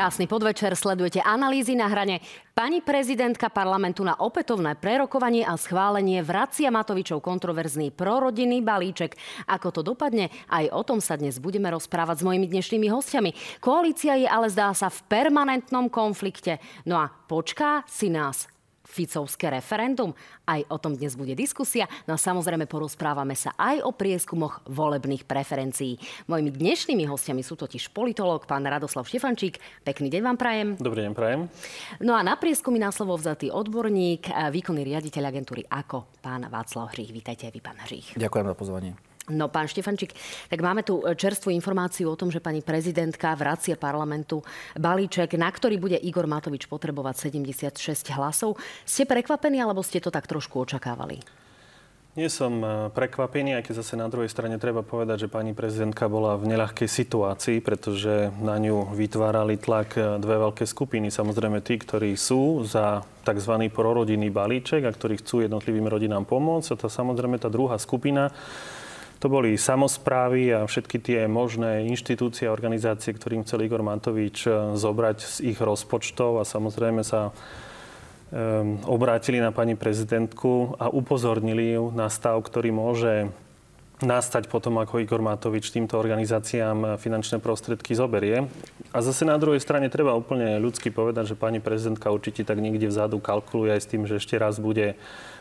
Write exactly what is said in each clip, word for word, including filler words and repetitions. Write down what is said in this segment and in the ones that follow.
Krásny podvečer, sledujete analýzy na hrane. Pani prezidentka parlamentu na opätovné prerokovanie a schválenie vracia Matovičov kontroverzný prorodinný balíček. Ako to dopadne, aj o tom sa dnes budeme rozprávať s mojimi dnešnými hostiami. Koalícia je ale, zdá sa, v permanentnom konflikte. No a počká si nás Ficovské referendum? Aj o tom dnes bude diskusia. No a samozrejme porozprávame sa aj o prieskumoch volebných preferencií. Mojimi dnešnými hostiami sú totiž politológ pán Radoslav Štefančík. Pekný deň vám prajem. Dobrý deň prajem. No a na prieskumy na slovo vzatý odborník, výkonný riaditeľ agentúry á ká ó, pán Václav Hríh. Vítajte vy, pán Hríh. Ďakujem za pozvanie. No, pán Štefančík, tak máme tu čerstvú informáciu o tom, že pani prezidentka vracia parlamentu balíček, na ktorý bude Igor Matovič potrebovať sedemdesiatšesť hlasov. Ste prekvapení, alebo ste to tak trošku očakávali? Nie som prekvapený, aj keď zase na druhej strane treba povedať, že pani prezidentka bola v neľahkej situácii, pretože na ňu vytvárali tlak dve veľké skupiny. Samozrejme tí, ktorí sú za tzv. Prorodinný balíček a ktorí chcú jednotlivým rodinám pomôcť. A tá, samozrejme tá druhá skupina, to boli samosprávy a všetky tie možné inštitúcie a organizácie, ktorým chcel Igor Matovič zobrať z ich rozpočtov a samozrejme sa um, obrátili na pani prezidentku a upozornili ju na stav, ktorý môže nastať potom, ako Igor Matovič týmto organizáciám finančné prostriedky zoberie. A zase na druhej strane treba úplne ľudsky povedať, že pani prezidentka určite tak niekde vzadu kalkuluje aj s tým, že ešte raz bude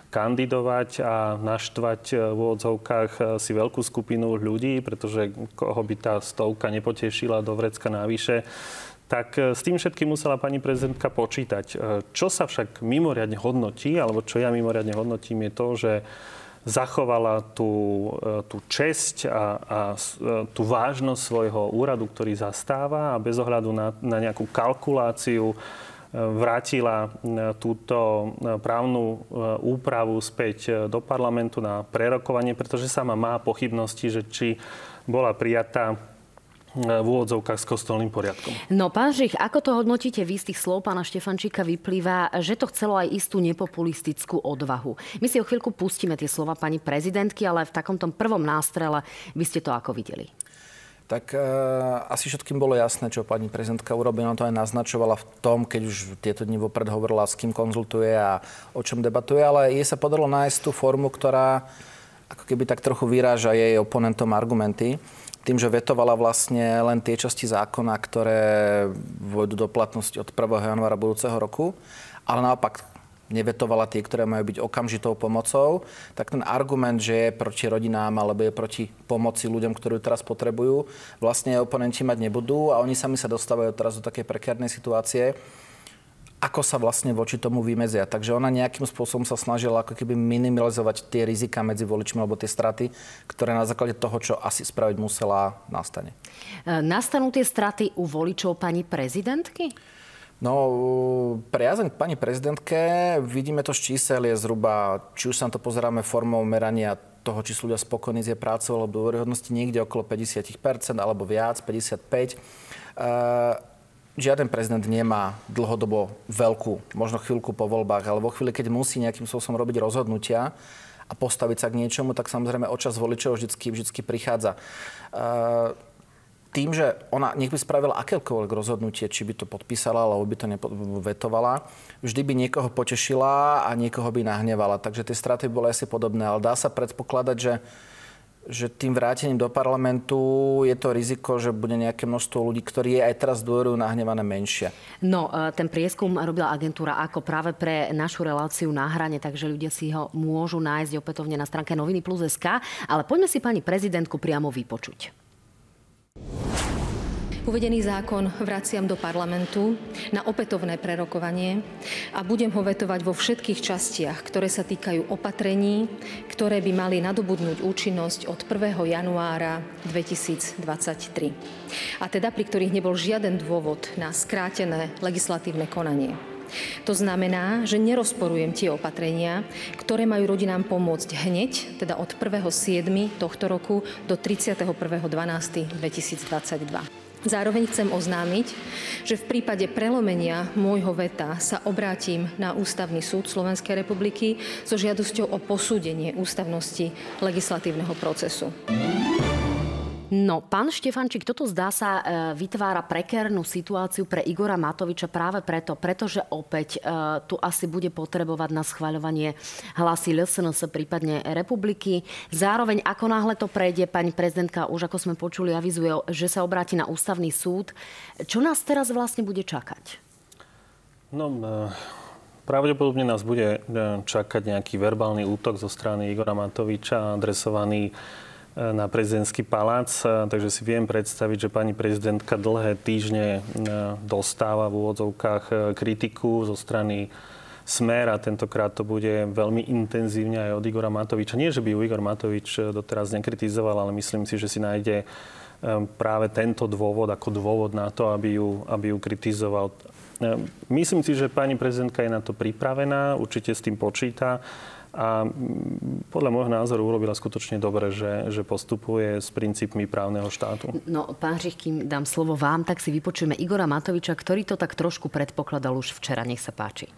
kandidovať a naštvať v odzovkách si veľkú skupinu ľudí, pretože koho by tá stovka nepotešila do vrecka navyše, tak s tým všetkým musela pani prezidentka počítať. Čo sa však mimoriadne hodnotí, alebo čo ja mimoriadne hodnotím, je to, že zachovala tú, tú česť a, a tú vážnosť svojho úradu, ktorý zastáva a bez ohľadu na, na nejakú kalkuláciu vrátila túto právnu úpravu späť do parlamentu na prerokovanie, pretože sama má pochybnosti, že či bola prijatá v úvodzovkách s kostolným poriadkom. No, pán Žich, ako to hodnotíte? Vy z tých slov pána Štefančíka vyplýva, že to chcelo aj istú nepopulistickú odvahu. My si o chvíľku pustíme tie slova pani prezidentky, ale v takomto prvom nástrele by ste to ako videli? Tak e, asi všetkým bolo jasné, čo pani prezidentka urobila. Ona to aj naznačovala v tom, keď už tieto dni vopred hovorila, s kým konzultuje a o čom debatuje, ale jej sa podarilo nájsť tú formu, ktorá ako keby tak trochu vyráža jej oponentom argumenty. Tým, že vetovala vlastne len tie časti zákona, ktoré vôjdu do platnosti od prvého januára budúceho roku, ale naopak nevetovala tie, ktoré majú byť okamžitou pomocou, tak ten argument, že je proti rodinám alebo je proti pomoci ľuďom, ktorí teraz potrebujú, vlastne oponenti mať nebudú a oni sami sa dostávajú teraz do takej prekárnej situácie, ako sa vlastne voči tomu vymedzia. Takže ona nejakým spôsobom sa snažila ako keby minimalizovať tie rizika medzi voličmi alebo tie straty, ktoré na základe toho, čo asi spraviť musela, nastane. Nastanú tie straty u voličov pani prezidentky? No, priazeň k pani prezidentke, vidíme to z čísel, je zhruba, či už sa to pozeráme formou merania toho, či sú ľudia spokojní s jej prácou alebo dôveryhodnosti, niekde okolo päťdesiat percent alebo viac, päťdesiatpäť percent. Uh, žiaden prezident nemá dlhodobo veľkú, možno chvíľku po voľbách, ale vo chvíli, keď musí nejakým spôsobom robiť rozhodnutia a postaviť sa k niečomu, tak samozrejme odčas voličov vždycky, vždycky prichádza. Uh, Tým, že ona nech by spravila akékoľvek rozhodnutie, či by to podpísala, alebo by to vetovala, vždy by niekoho potešila a niekoho by nahnevala. Takže tie straty boli asi podobné. Ale dá sa predpokladať, že, že tým vrátením do parlamentu je to riziko, že bude nejaké množstvo ľudí, ktorí je aj teraz dôverujú nahnevané menšie. No, ten prieskum robila agentúra á ká ó práve pre našu reláciu Na hrane, takže ľudia si ho môžu nájsť opätovne na stránke noviny plus es ká. Ale poďme si pani prezidentku priamo vypočuť. Uvedený zákon vraciam do parlamentu na opätovné prerokovanie a budem ho vetovať vo všetkých častiach, ktoré sa týkajú opatrení, ktoré by mali nadobudnúť účinnosť od prvého januára dvetisícdvadsaťtri. A teda pri ktorých nebol žiaden dôvod na skrátené legislatívne konanie. To znamená, že nerozporujem tie opatrenia, ktoré majú rodinám pomôcť hneď, teda od prvého siedmeho tohto roku do tridsiateho prvého decembra dvetisícdvadsaťdva. Zároveň chcem oznámiť, že v prípade prelomenia môjho veta sa obrátim na Ústavný súd Slovenskej republiky so žiadosťou o posúdenie ústavnosti legislatívneho procesu. No, pán Štefančík, toto zdá sa vytvára prekernú situáciu pre Igora Matoviča práve preto, pretože opäť tu asi bude potrebovať na schvaľovanie hlasy el es en es, prípadne Republiky. Zároveň, ako náhle to prejde, pani prezidentka, už ako sme počuli, avizuje, že sa obráti na ústavný súd. Čo nás teraz vlastne bude čakať? No, pravdepodobne nás bude čakať nejaký verbálny útok zo strany Igora Matoviča, adresovaný na prezidentský palác, takže si viem predstaviť, že pani prezidentka dlhé týždne dostáva v úvodzovkách kritiku zo strany Smer a tentokrát to bude veľmi intenzívne aj od Igora Matoviča. Nie, že by ju Igor Matovič doteraz nekritizoval, ale myslím si, že si nájde práve tento dôvod ako dôvod na to, aby ju, aby ju kritizoval. Myslím si, že pani prezidentka je na to pripravená, určite s tým počíta. A podľa môjho názoru urobila skutočne dobre, že, že postupuje s princípmi právneho štátu. No, pán Hríh, kým dám slovo vám, tak si vypočujeme Igora Matoviča, ktorý to tak trošku predpokladal už včera. Nech sa páči.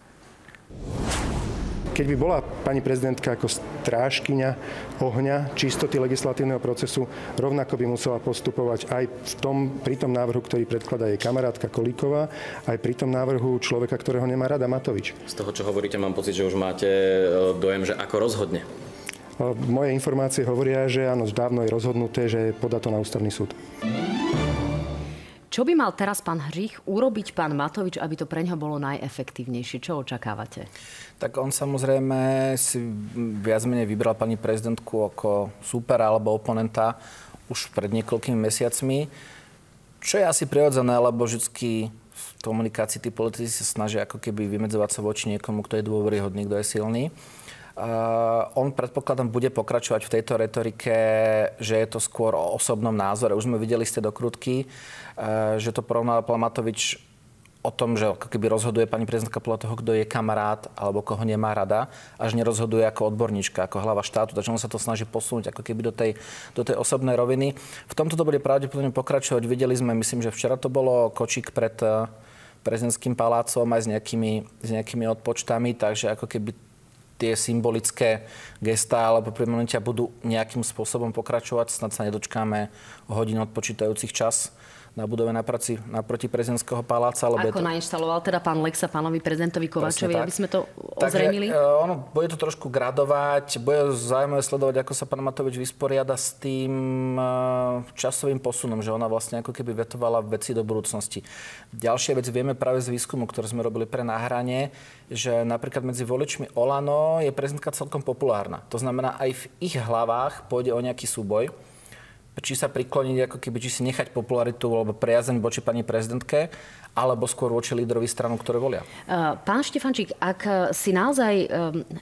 Keď by bola pani prezidentka ako strážkyňa ohňa čistoty legislatívneho procesu, rovnako by musela postupovať aj v tom, pri tom návrhu, ktorý predkladá jej kamarátka Kolíková, aj pri tom návrhu človeka, ktorého nemá rada, Matovič. Z toho, čo hovoríte, mám pocit, že už máte dojem, že ako rozhodne. Moje informácie hovoria, že áno, dávno je rozhodnuté, že podá to na ústavný súd. Čo by mal teraz pán Hríh urobiť, pán Matovič, aby to pre ňa bolo najefektívnejšie? Čo očakávate? Tak on samozrejme si viac menej vybral pani prezidentku ako súpera alebo oponenta už pred niekoľkými mesiacmi. Čo je asi prirodzené, lebo vždy v komunikácii tí politici sa snažia ako keby vymedzovať sa voči niekomu, kto je dôveryhodný, kto je silný. Uh, on, predpokladám, bude pokračovať v tejto retorike, že je to skôr o osobnom názore. Už sme videli ste dokrutky, uh, že to porovnal Matovič o tom, že ako keby rozhoduje pani prezidentka podľa toho, kto je kamarát alebo koho nemá rada, až nerozhoduje ako odborníčka, ako hlava štátu. Takže on sa to snaží posunúť ako keby do tej, do tej osobnej roviny. V tomto to bude pravdepodobne pokračovať. Videli sme, myslím, že včera to bolo kočík pred uh, prezidentským palácom aj s nejakými, s nejakými odpočtami, takže ako keby tie symbolické gestá alebo pripomenutia budú nejakým spôsobom pokračovať. Snad sa nedočkáme hodín odpočítajúcich čas na budove naproti, naproti prezidentského paláca. Alebo ako to nainštaloval teda pán Lexa pánovi prezidentovi Kovačovi, aby sme to ozrejmili? Takže ono bude to trošku gradovať, bude zaujímavé sledovať, ako sa pán Matovič vysporiada s tým časovým posunom, že ona vlastne ako keby vetovala veci do budúcnosti. Ďalšia vec vieme práve z výskumu, ktorý sme robili pre Nahranie, že napríklad medzi voličmi OĽaNO je prezidentka celkom populárna. To znamená, aj v ich hlavách pôjde o nejaký súboj, či sa prikloniť, ako keby, či si nechať popularitu alebo priazeň voči pani prezidentke, alebo skôr voči líderovi stranu, ktoré volia. Pán Štefančík, ak si naozaj,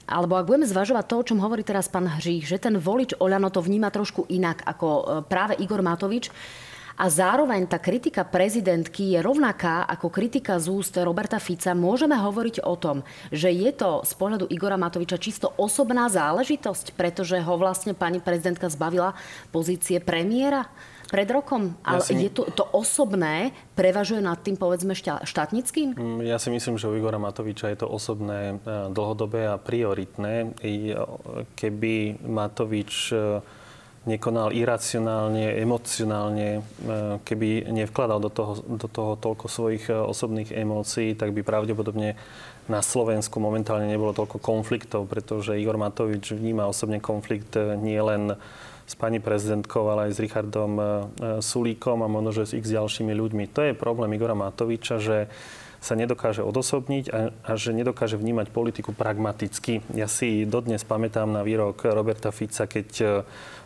alebo ak budeme zvažovať to, o čom hovorí teraz pán Hríh, že ten volič OĽaNO to vníma trošku inak ako práve Igor Matovič, a zároveň tá kritika prezidentky je rovnaká ako kritika z úst Roberta Fica. Môžeme hovoriť o tom, že je to z pohľadu Igora Matoviča čisto osobná záležitosť, pretože ho vlastne pani prezidentka zbavila pozície premiéra pred rokom. Ale ja si... je to, to osobné prevažuje nad tým, povedzme, štátnickým? Ja si myslím, že u Igora Matoviča je to osobné dlhodobé a prioritné. Keby Matovič nekonal iracionálne, emocionálne, keby nevkladal do toho, do toho toľko svojich osobných emócií, tak by pravdepodobne na Slovensku momentálne nebolo toľko konfliktov, pretože Igor Matovič vníma osobne konflikt nie len s pani prezidentkou, ale aj s Richardom Sulíkom a možno, že s ich ďalšími ľuďmi. To je problém Igora Matoviča, že sa nedokáže odosobniť a, a že nedokáže vnímať politiku pragmaticky. Ja si dodnes pamätám na výrok Roberta Fica, keď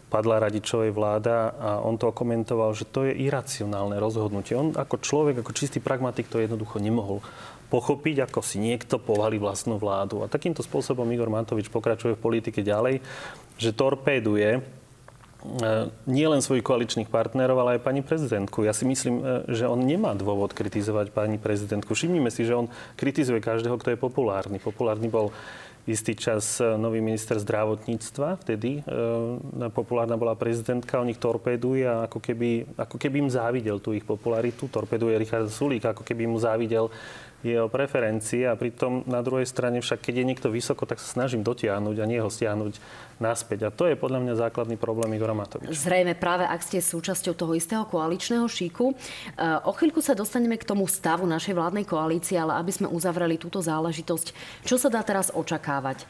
padla Radičovej vláda a on to komentoval, že to je iracionálne rozhodnutie. On ako človek, ako čistý pragmatik to jednoducho nemohol pochopiť, ako si niekto povalí vlastnú vládu. A takýmto spôsobom Igor Matovič pokračuje v politike ďalej, že torpéduje nie len svojich koaličných partnerov, ale aj pani prezidentku. Ja si myslím, že on nemá dôvod kritizovať pani prezidentku. Všimnime si, že on kritizuje každého, kto je populárny. Populárny bol istý čas nový minister zdravotníctva, vtedy e, populárna bola prezidentka, on ich torpéduje a ako keby, ako keby im závidel tú ich popularitu. Torpéduje Richard Sulík, ako keby mu závidel je o preferencii a pritom na druhej strane však, keď je niekto vysoko, tak sa snažím dotiahnuť a nie ho stiahnuť naspäť. A to je podľa mňa základný problém Igora Matoviča. Zrejme práve, ak ste súčasťou toho istého koaličného šíku. O chvíľku sa dostaneme k tomu stavu našej vládnej koalície, ale aby sme uzavreli túto záležitosť, čo sa dá teraz očakávať?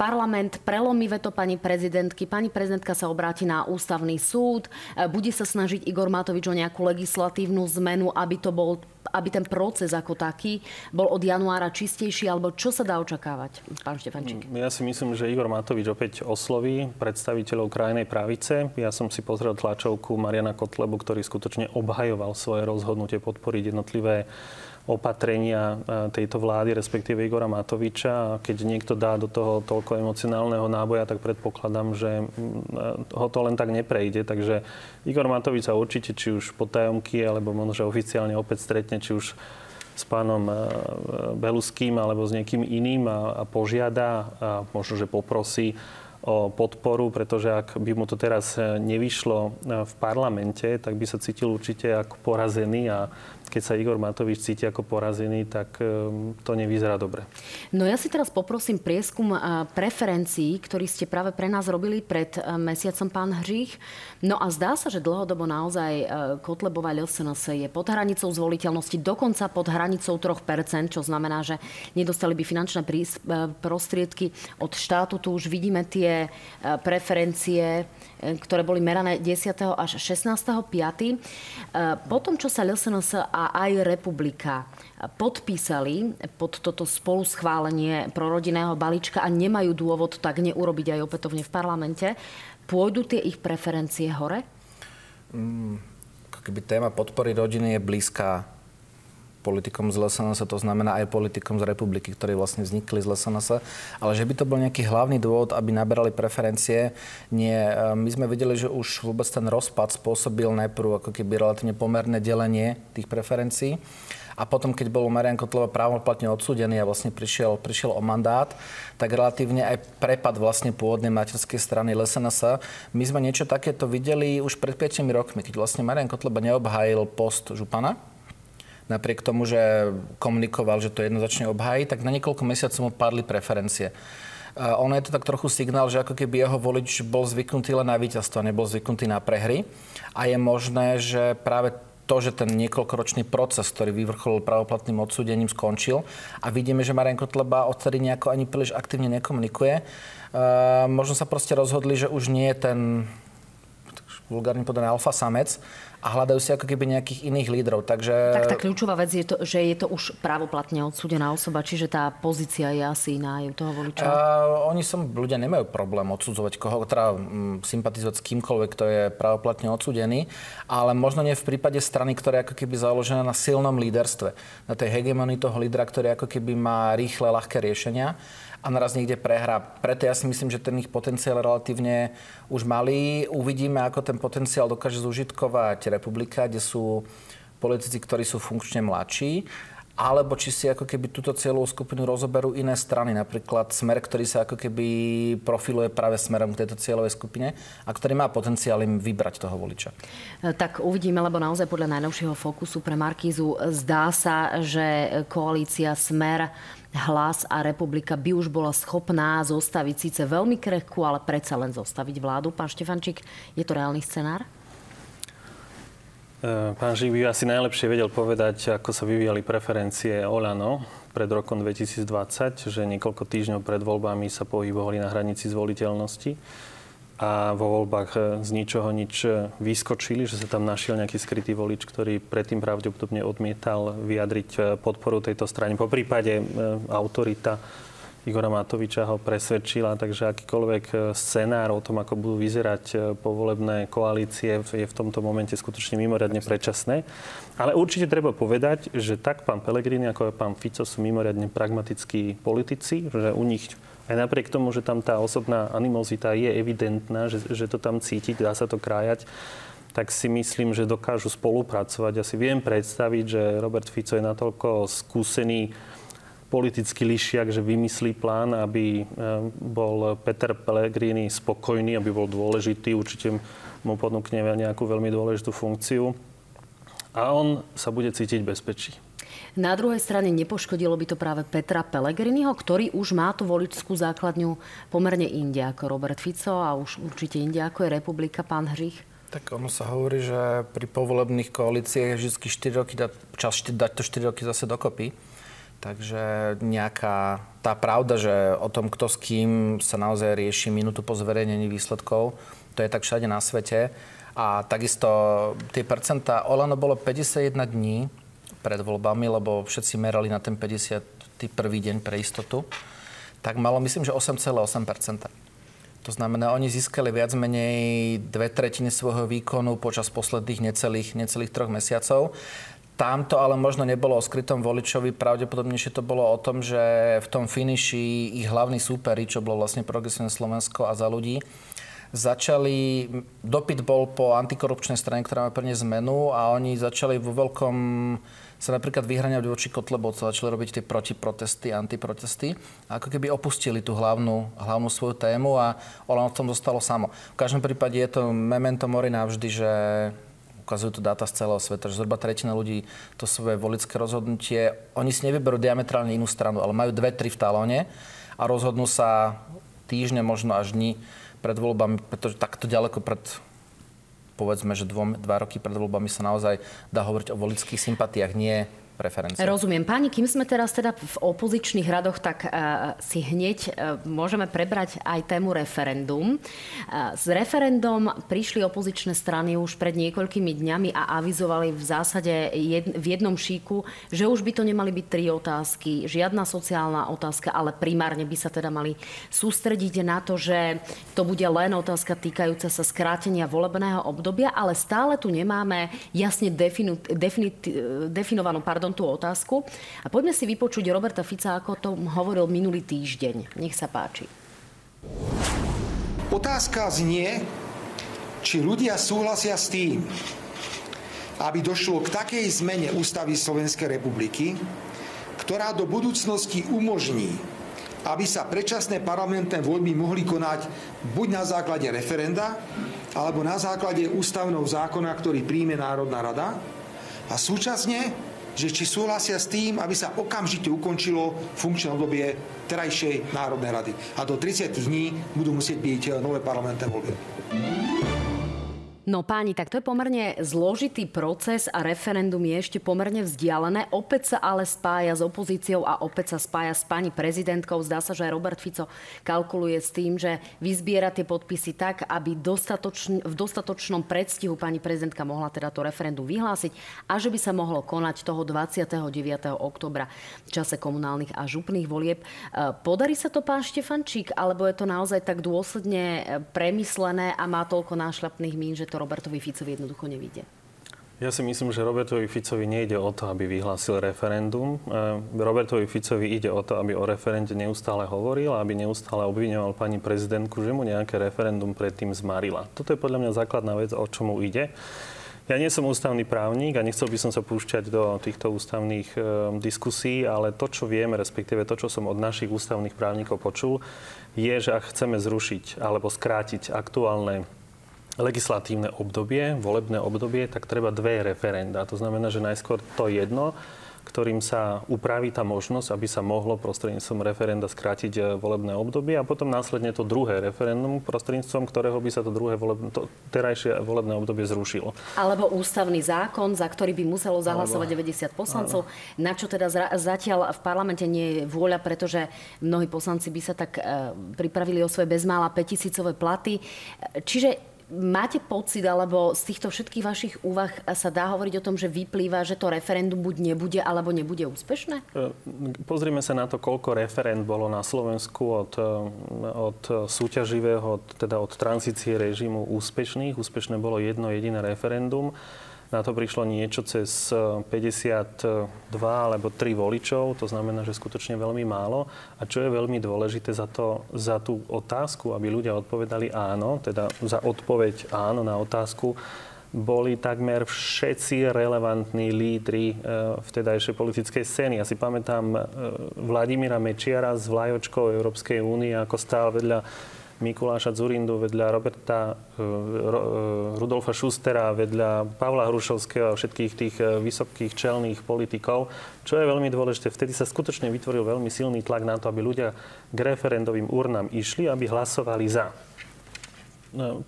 Parlament prelomí veto pani prezidentky, pani prezidentka sa obráti na ústavný súd, bude sa snažiť Igor Matovič o nejakú legislatívnu zmenu, aby to bol, aby ten proces ako taký bol od januára čistejší, alebo čo sa dá očakávať, pán Štefančík? Ja si myslím, že Igor Matovič opäť osloví predstaviteľov krajnej pravice. Ja som si pozrel tlačovku Mariána Kotlebu, ktorý skutočne obhajoval svoje rozhodnutie podporiť jednotlivé opatrenia tejto vlády, respektíve Igora Matoviča. Keď niekto dá do toho toľko emocionálneho náboja, tak predpokladám, že ho to len tak neprejde. Takže Igor Matovič sa určite, či už potajomky, alebo možno, že oficiálne opäť stretne, či už s pánom Beluským, alebo s niekým iným a, a požiada a možno, že poprosí o podporu, pretože ak by mu to teraz nevyšlo v parlamente, tak by sa cítil určite ako porazený a keď sa Igor Matovič cíti ako porazený, tak to nevyzerá dobre. No ja si teraz poprosím prieskum preferencií, ktorý ste práve pre nás robili pred mesiacom, pán Hríh. No a zdá sa, že dlhodobo naozaj Kotlebová ĽSNS je pod hranicou zvoliteľnosti, dokonca pod hranicou tri percentá, čo znamená, že nedostali by finančné prostriedky od štátu. Tu už vidíme tie preferencie, ktoré boli merané desiateho až šestnásteho piateho Potom, čo sa ĽSNS a aj Republika podpísali pod toto spoluschválenie prorodinného balíčka a nemajú dôvod tak neurobiť aj opätovne v parlamente, pôjdu tie ich preferencie hore? Mm, keby téma podpory rodiny je blízka politikom z ĽSNS, to znamená aj politikom z Republiky, ktorí vlastne vznikli z ĽSNS, ale že by to bol nejaký hlavný dôvod, aby naberali preferencie, nie. My sme videli, že už vôbec ten rozpad spôsobil najprv ako keby relatívne pomerné delenie tých preferencií. A potom, keď bol Marián Kotleba právoplatne odsúdený a vlastne prišiel, prišiel o mandát, tak relatívne aj prepad vlastne pôvodnej materskej strany ĽSNS. My sme niečo takéto videli už pred piatimi rokmi, keď vlastne Marián Kotleba neobhájil post župana. Napriek tomu, že komunikoval, že to jednoznačne obhájí, tak na niekoľko mesiacov mu padli preferencie. Ono je to tak trochu signál, že ako keby jeho volič bol zvyknutý len na víťazstvo, nebol zvyknutý na prehry. A je možné, že práve to, že ten niekoľkoročný proces, ktorý vyvrcholil právoplatným odsúdením, skončil a vidíme, že Marián Kotleba odtedy nejako ani príliš aktívne nekomunikuje. Možno sa proste rozhodli, že už nie je ten vulgárne podaný alfa samec, a hľadajú si ako keby nejakých iných lídrov. Takže... Tak tá kľúčová vec je to, že je to už právoplatne odsúdená osoba, čiže tá pozícia je asi iná u toho voliča. Uh, oni som, ľudia nemajú problém odsudzovať koho, teda um, sympatizovať s kýmkoľvek, kto je právoplatne odsúdený, ale možno nie v prípade strany, ktorá je ako keby založená na silnom líderstve. Na tej hegemonii toho lídra, ktorý ako keby má rýchle, ľahké riešenia a naraz niekde prehrá. Preto ja si myslím, že ten ich potenciál relatívne už malý. Uvidíme, ako ten potenciál dokáže zúžitkovať Republika, kde sú politici, ktorí sú funkčne mladší, alebo či si ako keby túto celú skupinu rozoberú iné strany, napríklad Smer, ktorý sa ako keby profiluje práve smerom k tejto cieľovej skupine a ktorý má potenciál im vybrať toho voliča. Tak uvidíme, lebo naozaj podľa najnovšieho fokusu pre Markízu zdá sa, že koalícia Smer, Hlas a Republika by už bola schopná zostaviť síce veľmi krehkú, ale predsa len zostaviť vládu. Pán Štefančík, je to reálny scenár? Pán Žík by asi najlepšie vedel povedať, ako sa vyvíjali preferencie OĽaNO pred rokom dvetisícdvadsať, že niekoľko týždňov pred voľbami sa pohybovali na hranici zvoliteľnosti a vo voľbách z ničoho nič vyskočili, že sa tam našiel nejaký skrytý volič, ktorý predtým pravdepodobne odmietal vyjadriť podporu tejto strane. Po prípade autorita Igora Matoviča ho presvedčila, takže akýkoľvek scenár o tom, ako budú vyzerať povolebné koalície, je v tomto momente skutočne mimoriadne predčasné. Ale určite treba povedať, že tak pán Pellegrini ako aj pán Fico sú mimoriadne pragmatickí politici, že u nich aj napriek tomu, že tam tá osobná animozita je evidentná, že, že to tam cítiť, dá sa to krájať, tak si myslím, že dokážu spolupracovať. Ja si viem predstaviť, že Robert Fico je natoľko skúsený politický lišiak, že vymyslí plán, aby bol Peter Pellegrini spokojný, aby bol dôležitý. Určite mu ponúkne nejakú veľmi dôležitú funkciu. A on sa bude cítiť bezpečí. Na druhej strane nepoškodilo by to práve Petra Pellegriniho, ktorý už má tú voličskú základňu pomerne inde ako Robert Fico a už určite inde ako je Republika, pán Hríh. Tak ono sa hovorí, že pri povolebných koalíciách je vždy štyri roky dá, čas dať to štyri roky zase dokopy. Takže nejaká tá pravda, že o tom, kto s kým sa naozaj rieši minútu po zverejnení výsledkov, to je tak všade na svete. A takisto tie percentá, OĽaNO bolo päťdesiatjeden dní pred voľbami, lebo všetci merali na ten päťdesiaty prvý deň pre istotu, tak malo myslím, že osem celá osem percenta. To znamená, oni získali viac menej dve tretiny svojho výkonu počas posledných necelých, necelých troch mesiacov. Tamto ale možno nebolo o skrytom voličovi, pravdepodobnejšie to bolo o tom, že v tom finiši ich hlavní súperi, čo bolo vlastne Progresívne Slovensko a Za ľudí, začali, dopyt bol po antikorupčnej strane, ktorá má prvne zmenu a oni začali vo veľkom sa napríklad vyhraniať voči Kotlebovcom, začali robiť tie protiprotesty, antiprotesty a ako keby opustili tú hlavnú, hlavnú svoju tému a ono v tom zostalo samo. V každom prípade je to memento mori navždy, že ukazujú to dáta z celého sveta, že zhruba tretina ľudí to svoje voličské rozhodnutie, oni si nevyberú diametrálne inú stranu, ale majú dve, tri v talóne a rozhodnú sa týždne, možno až dní pred voľbami, pretože takto ďaleko pred, povedzme, že dvom, dva roky pred voľbami sa naozaj dá hovoriť o voličských sympatiách, nie preferenciách. Rozumiem. Páni, kým sme teraz teda v opozičných radoch, tak uh, si hneď uh, môžeme prebrať aj tému referendum. Uh, s referendum prišli opozičné strany už pred niekoľkými dňami a avizovali v zásade jed, v jednom šíku, že už by to nemali byť tri otázky, žiadna sociálna otázka, ale primárne by sa teda mali sústrediť na to, že to bude len otázka týkajúca sa skrátenia volebného obdobia, ale stále tu nemáme jasne definu, definit, definovanú pardon, tú otázku. A poďme si vypočuť Roberta Fica, ako o tom hovoril minulý týždeň. Nech sa páči. Otázka znie, či ľudia súhlasia s tým, aby došlo k takej zmene ústavy Slovenskej republiky, ktorá do budúcnosti umožní, aby sa predčasné parlamentné voľby mohli konať buď na základe referenda, alebo na základe ústavného zákona, ktorý príjme Národná rada, a súčasne, že či súhlasia s tým, aby sa okamžite ukončilo funkčné obdobie terajšej Národnej rady. A do tridsať dní budú musieť byť nové parlamentné voľby. No páni, tak to je pomerne zložitý proces a referendum je ešte pomerne vzdialené. Opäť sa ale spája s opozíciou a opäť sa spája s pani prezidentkou. Zdá sa, že Robert Fico kalkuluje s tým, že vyzbiera tie podpisy tak, aby dostatočn- v dostatočnom predstihu pani prezidentka mohla teda to referendum vyhlásiť a že by sa mohlo konať toho dvadsiateho deviateho októbra v čase komunálnych a župných volieb. Podarí sa to, pán Štefančík, alebo je to naozaj tak dôsledne premyslené a má toľko nášľapných mín, že to Robertovi Ficovi jednoducho nevíde? Ja si myslím, že Robertovi Ficovi nejde o to, aby vyhlásil referendum. Robertovi Ficovi ide o to, aby o referende neustále hovoril a aby neustále obviňoval pani prezidentku, že mu nejaké referendum predtým zmarila. Toto je podľa mňa základná vec, o čo mu ide. Ja nie som ústavný právnik a nechcel by som sa púšťať do týchto ústavných e, diskusí, ale to, čo viem, respektíve to, čo som od našich ústavných právnikov počul, je, že ak chceme zrušiť alebo skrátiť aktuálne legislatívne obdobie, volebné obdobie, tak treba dve referenda. To znamená, že najskôr to jedno, ktorým sa upraví tá možnosť, aby sa mohlo prostredníctvom referenda skrátiť volebné obdobie a potom následne to druhé referendum, prostredníctvom ktorého by sa to druhé volebné, to terajšie volebné obdobie zrušilo. Alebo ústavný zákon, za ktorý by muselo zahlasovať Alebo... deväťdesiat poslancov, Alebo... na čo teda zra- zatiaľ v parlamente nie je vôľa, pretože mnohí poslanci by sa tak e, pripravili o svoje bezmála päťtisícové platy. Čiže máte pocit, alebo z týchto všetkých vašich úvah sa dá hovoriť o tom, že vyplýva, že to referendum buď nebude, alebo nebude úspešné? Pozrime sa na to, koľko referend bolo na Slovensku od, od súťaživého, teda od tranzície režimu úspešných. Úspešné bolo jedno jediné referendum. Na to prišlo niečo cez päťdesiatdva alebo tri voličov, to znamená, že skutočne veľmi málo. A čo je veľmi dôležité za, to, za tú otázku, aby ľudia odpovedali áno, teda za odpoveď áno na otázku, boli takmer všetci relevantní lídri vtedajšej politickej scény. Ja si pamätám Vladimíra Mečiara s vlajočkou Európskej únie, ako stál vedľa Mikuláša Dzurindu, vedľa Roberta Rudolfa Šustera, vedľa Pavla Hrušovského a všetkých tých vysokých čelných politikov. Čo je veľmi dôležité, vtedy sa skutočne vytvoril veľmi silný tlak na to, aby ľudia k referendovým urnám išli, aby hlasovali za.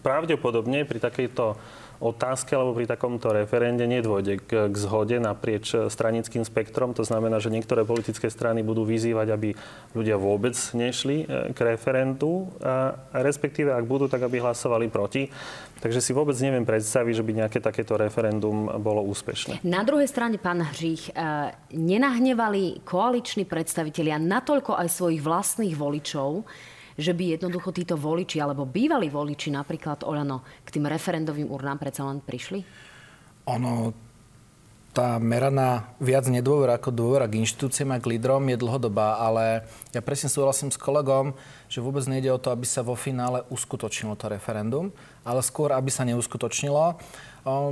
Pravdepodobne pri takejto otázke alebo pri takomto referende nedôjde k, k zhode naprieč stranickým spektrom. To znamená, že niektoré politické strany budú vyzývať, aby ľudia vôbec nešli k referendu, a respektíve ak budú, tak aby hlasovali proti. Takže si vôbec neviem predstaviť, že by nejaké takéto referendum bolo úspešné. Na druhej strane, pán Hríh, nenahnevali koaliční predstavitelia natoľko aj svojich vlastných voličov, že by jednoducho títo voliči, alebo bývalí voliči, napríklad OĽaNO, k tým referendovým urnám predsa len prišli? Ono, tá meraná viac nedôvera ako dôvera k inštitúciám a k lídrom je dlhodobá, ale ja presne súhlasím s kolegom, že vôbec nejde o to, aby sa vo finále uskutočnilo to referendum, ale skôr, aby sa neuskutočnilo.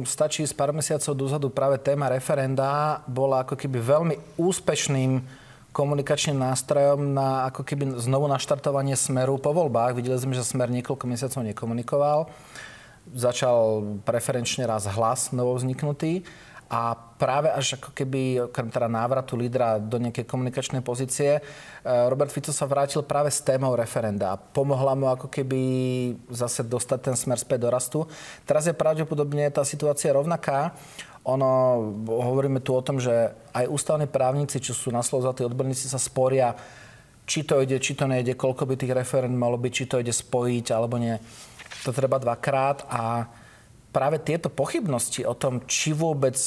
Stačí z pár mesiacov dozadu práve téma referenda bola ako keby veľmi úspešným komunikačným nástrojom na ako keby znovu naštartovanie Smeru po voľbách. Videli sme, že Smer niekoľko mesiacov nekomunikoval. Začal preferenčne raz Hlas novovzniknutý. A práve až ako keby, okrem teda návratu lídra do nejakej komunikačnej pozície, Robert Fico sa vrátil práve s témou referenda. Pomohla mu ako keby zase dostať ten Smer späť do rastu. Teraz je pravdepodobne tá situácia rovnaká. Ono, hovoríme tu o tom, že aj ústavní právnici, čo sú naslovzatí odborníci, sa sporia, či to ide, či to nejde, koľko by tých referend malo byť, či to ide spojiť alebo nie. To treba dvakrát a práve tieto pochybnosti o tom, či vôbec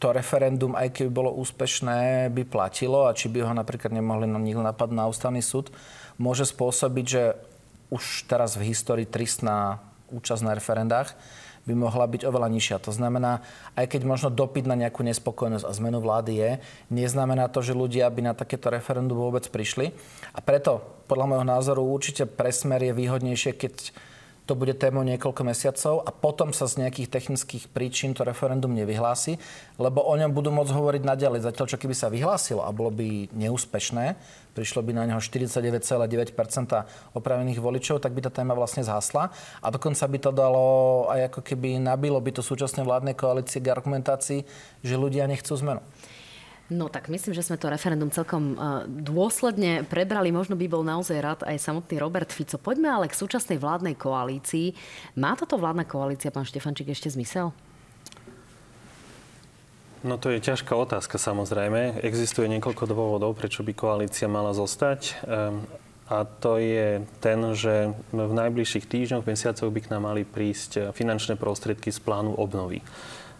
to referendum, aj keby bolo úspešné, by platilo a či by ho napríklad nemohli napadnúť na ústavný súd, môže spôsobiť, že už teraz v histórii tristná účasť na referendách by mohla byť oveľa nižšia. To znamená, aj keď možno dopyt na nejakú nespokojnosť a zmenu vlády je, neznamená to, že ľudia by na takéto referendum vôbec prišli. A preto, podľa môjho názoru, určite pre Smer je výhodnejšie, keď to bude témou niekoľko mesiacov a potom sa z nejakých technických príčin to referendum nevyhlási, lebo o ňom budú môcť hovoriť naďalej. Zatiaľ, čo keby sa vyhlásilo a bolo by neúspešné, prišlo by na neho štyridsaťdeväť celá deväť percent opravených voličov, tak by tá téma vlastne zhasla. A dokonca by to dalo, aj ako keby nabilo by to súčasnej vládnej koalície k argumentácii, že ľudia nechcú zmenu. No tak myslím, že sme to referendum celkom uh, dôsledne prebrali. Možno by bol naozaj rád aj samotný Robert Fico. Poďme ale k súčasnej vládnej koalícii. Má táto vládna koalícia, pán Štefančík, ešte zmysel? No to je ťažká otázka, samozrejme. Existuje niekoľko dôvodov, prečo by koalícia mala zostať. Um, a to je ten, že v najbližších týždňoch, mesiacoch by k nám mali prísť finančné prostriedky z plánu obnovy.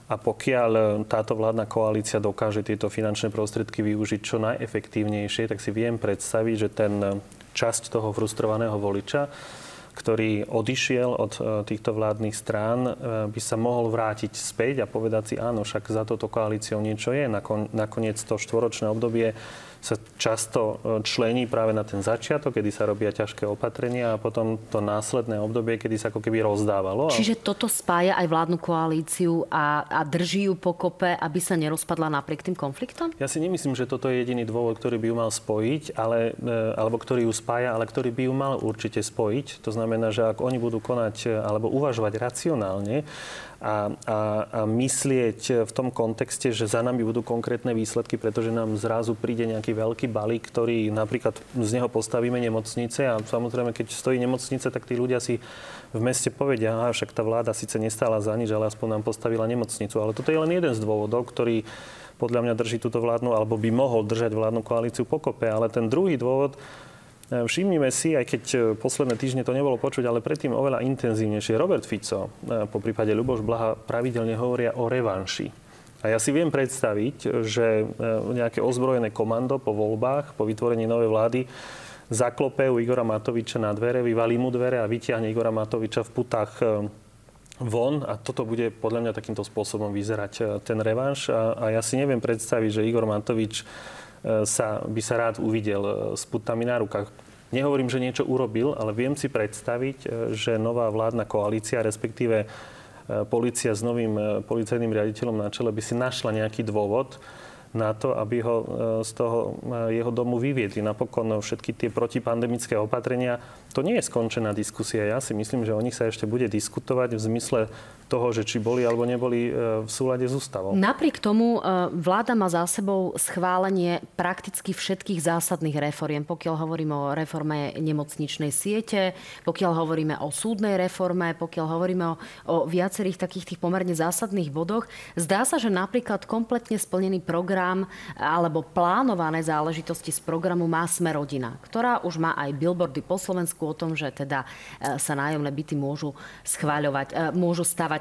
A pokiaľ táto vládna koalícia dokáže tieto finančné prostriedky využiť čo najefektívnejšie, tak si viem predstaviť, že ten časť toho frustrovaného voliča, ktorý odišiel od týchto vládnych strán, by sa mohol vrátiť späť a povedať si, áno, však za touto koalíciou niečo je. Nakoniec to štvoročné obdobie sa často člení práve na ten začiatok, kedy sa robia ťažké opatrenia a potom to následné obdobie, kedy sa ako keby rozdávalo. Čiže toto spája aj vládnu koalíciu a, a drží ju pokope, aby sa nerozpadla napriek tým konfliktom? Ja si nemyslím, že toto je jediný dôvod, ktorý by ju mal spojiť, ale, alebo ktorý ju spája, ale ktorý by ju mal určite spojiť. To znamená, že ak oni budú konať alebo uvažovať racionálne, A, a, a myslieť v tom kontexte, že za nami budú konkrétne výsledky, pretože nám zrazu príde nejaký veľký balík, ktorý napríklad z neho postavíme nemocnice a samozrejme, keď stojí nemocnice, tak tí ľudia si v meste povedia, aha, však tá vláda síce nestála za nič, ale aspoň nám postavila nemocnicu. Ale toto je len jeden z dôvodov, ktorý podľa mňa drží túto vládnu, alebo by mohol držať vládnu koalíciu pokope. Ale ten druhý dôvod, všimnime si, aj keď posledné týždne to nebolo počuť, ale predtým oveľa intenzívnejšie. Robert Fico, po prípade Ľuboš Blaha, pravidelne hovoria o revanši. A ja si viem predstaviť, že nejaké ozbrojené komando po voľbách, po vytvorení novej vlády, zaklope u Igora Matoviča na dvere, vyvalí mu dvere a vytiahne Igora Matoviča v putách von a toto bude podľa mňa takýmto spôsobom vyzerať ten revanš. A, a ja si neviem predstaviť, že Igor Matovič sa, by sa rád uvidel s putami na rukách. Nehovorím, že niečo urobil, ale viem si predstaviť, že nová vládna koalícia, respektíve polícia s novým policajným riaditeľom na čele by si našla nejaký dôvod, na to, aby ho z toho jeho domu vyviedli. Napokon všetky tie protipandemické opatrenia, to nie je skončená diskusia. Ja si myslím, že o nich sa ešte bude diskutovať v zmysle toho, že či boli alebo neboli v súlade s ústavou. Napriek tomu vláda má za sebou schválenie prakticky všetkých zásadných reforiem. Pokiaľ hovoríme o reforme nemocničnej siete, pokiaľ hovoríme o súdnej reforme, pokiaľ hovoríme o, o viacerých takých tých pomerne zásadných bodoch, zdá sa, že napríklad kompletne splnený program alebo plánované záležitosti z programu má Sme rodina, ktorá už má aj billboardy po Slovensku o tom, že teda sa nájomné byty môžu schváľovať, môžu stavať.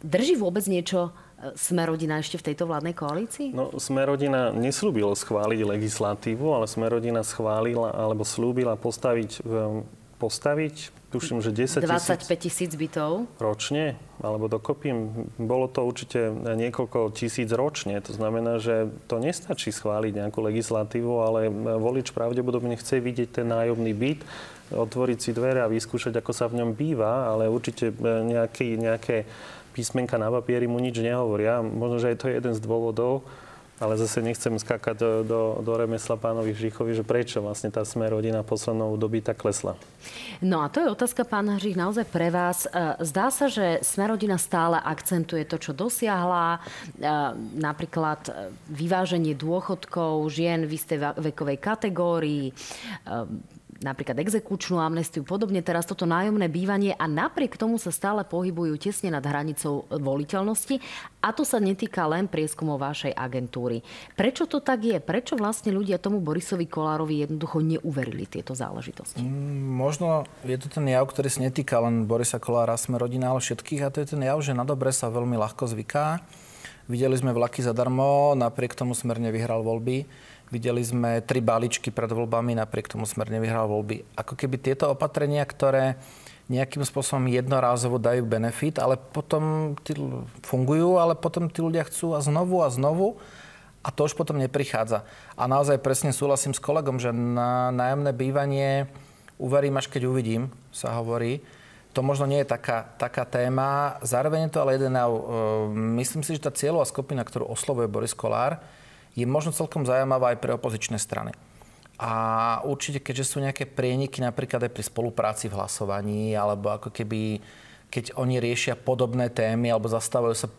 Drží vôbec niečo Sme rodina ešte v tejto vládnej koalícii? No, Sme rodina nesľúbilo schváliť legislatívu, ale Sme rodina schválila alebo slúbila postaviť, postaviť tuším, že desať tisíc... dvadsaťpäť tisíc bytov. Ročne, alebo dokopím. Bolo to určite niekoľko tisíc ročne. To znamená, že to nestačí schváliť nejakú legislatívu, ale volič pravdepodobne chce vidieť ten nájomný byt, otvoriť si dvere a vyskúšať, ako sa v ňom býva, ale určite nejaké, nejaké písmenka na papieri mu nič nehovoria. Možno, že aj to je jeden z dôvodov, ale zase nechcem skákať do, do, do remesla pánovi Hríchovi, že prečo vlastne tá Sme rodina poslednou doby tak klesla. No a to je otázka, pán Hrích, naozaj pre vás. Zdá sa, že Sme rodina stále akcentuje to, čo dosiahla, napríklad vyváženie dôchodkov žien v istej vekovej kategórii, napríklad exekučnú amnestiu, podobne teraz toto nájomné bývanie, a napriek tomu sa stále pohybujú tesne nad hranicou voliteľnosti. A to sa netýka len prieskumov vašej agentúry. Prečo to tak je? Prečo vlastne ľudia tomu Borisovi Kollárovi jednoducho neuverili tieto záležitosti? Mm, možno je to ten jav, ktorý sa netýka len Borisa Kollára, Sme rodina, ale všetkých. A to je ten jav, že na dobre sa veľmi ľahko zvyká. Videli sme vlaky zadarmo, napriek tomu Smer nevyhral voľby. Videli sme tri balíčky pred voľbami, napriek tomu Smer nevyhral voľby. Ako keby tieto opatrenia, ktoré nejakým spôsobom jednorázovo dajú benefit, ale potom tí fungujú, ale potom tí ľudia chcú a znovu a znovu a to už potom neprichádza. A naozaj presne súhlasím s kolegom, že na nájomné bývanie uverím, až keď uvidím, sa hovorí. To možno nie je taká, taká téma. Zároveň je to ale jeden... Myslím si, že tá cieľová skupina, ktorú oslovuje Boris Kollár, je možno celkom zaujímavá aj pre opozičné strany. A určite, keďže sú nejaké prieniky napríklad aj pri spolupráci v hlasovaní, alebo ako keby, keď oni riešia podobné témy, alebo zastávajú sa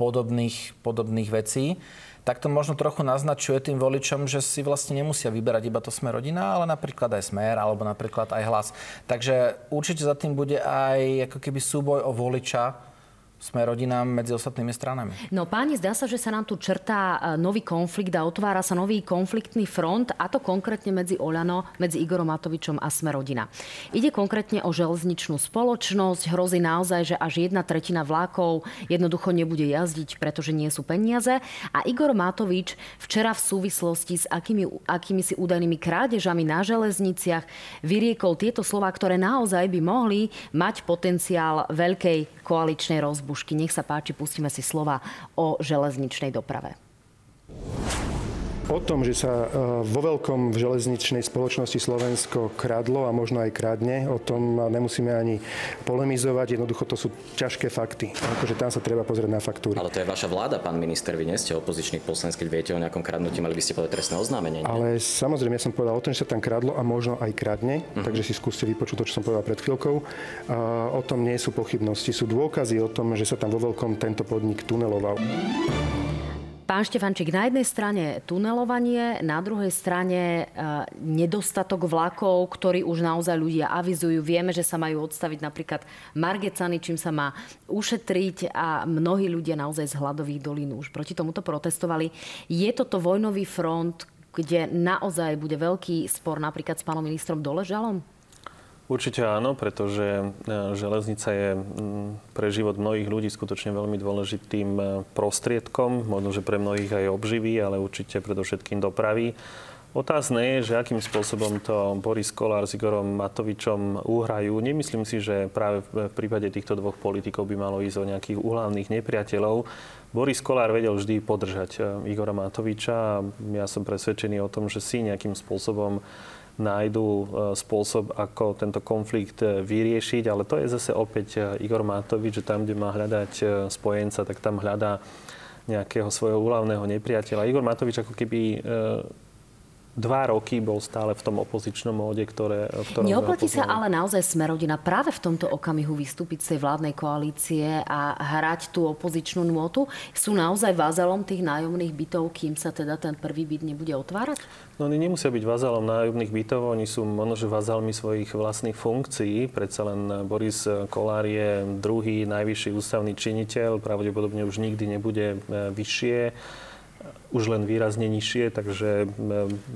podobných, podobných vecí, tak to možno trochu naznačuje tým voličom, že si vlastne nemusia vyberať iba to Sme rodina, ale napríklad aj Smer, alebo napríklad aj Hlas. Takže určite za tým bude aj ako keby súboj o voliča Sme rodina medzi ostatnými stranami. No páni, zdá sa, že sa nám tu črtá nový konflikt a otvára sa nový konfliktný front, a to konkrétne medzi OĽaNO, medzi Igorom Matovičom a Sme rodina. Ide konkrétne o železničnú spoločnosť. Hrozí naozaj, že až jedna tretina vlákov jednoducho nebude jazdiť, pretože nie sú peniaze. A Igor Matovič včera v súvislosti s akými, akými si údajnými krádežami na železniciach vyriekol tieto slová, ktoré naozaj by mohli mať potenciál veľkej koaličnej rozbušky. Nech sa páči, pustíme si slova o železničnej doprave. O tom, že sa vo veľkom v železničnej spoločnosti Slovensko kradlo a možno aj kradne, o tom nemusíme ani polemizovať. Jednoducho to sú ťažké fakty. Akože tam sa treba pozrieť na faktúry. Ale to je vaša vláda, pán minister. Vy nie ste opozičný poslanec, keď viete o nejakom kradnutí, mali by ste podať trestné oznámenie. Nie? Ale samozrejme, ja som povedal o tom, že sa tam kradlo a možno aj kradne. Uh-huh. Takže si skúste vypočuť to, čo som povedal pred chvíľkou. O tom nie sú pochybnosti. Sú dôkazy o tom, že sa tam vo veľkom tento podnik tuneloval. Pán Štefančík, na jednej strane tunelovanie, na druhej strane nedostatok vlakov, ktorý už naozaj ľudia avizujú. Vieme, že sa majú odstaviť napríklad Margecany, čím sa má ušetriť, a mnohí ľudia naozaj z hladových dolín už proti tomuto protestovali. Je toto vojnový front, kde naozaj bude veľký spor napríklad s pánom ministrom Doležalom? Určite áno, pretože železnica je pre život mnohých ľudí skutočne veľmi dôležitým prostriedkom, možno, že pre mnohých aj obživy, ale určite predovšetkým dopravy. Otázne je, že akým spôsobom to Boris Kollár s Igorom Matovičom uhrajú. Nemyslím si, že práve v prípade týchto dvoch politikov by malo ísť o nejakých uhlavných nepriateľov. Boris Kollár vedel vždy podržať Igora Matoviča. Ja som presvedčený o tom, že si nejakým spôsobom nájdu spôsob, ako tento konflikt vyriešiť, ale to je zase opäť Igor Matovič, že tam, kde má hľadať spojenca, tak tam hľadá nejakého svojho úhlavného nepriateľa. Igor Matovič ako keby e, dva roky bol stále v tom opozičnom móde, ktoré... Neoplatí sa ale naozaj Sme rodina práve v tomto okamihu vystúpiť z tej vládnej koalície a hrať tú opozičnú nôtu? Sú naozaj vazalom tých nájomných bytov, kým sa teda ten prvý byt nebude otvárať? No oni nemusia byť vazalom nájomných bytov, oni sú možnože vazalmi svojich vlastných funkcií. Predsa len Boris Kollár je druhý najvyšší ústavný činiteľ, pravdepodobne už nikdy nebude vyššie. Už len výrazne nižšie, takže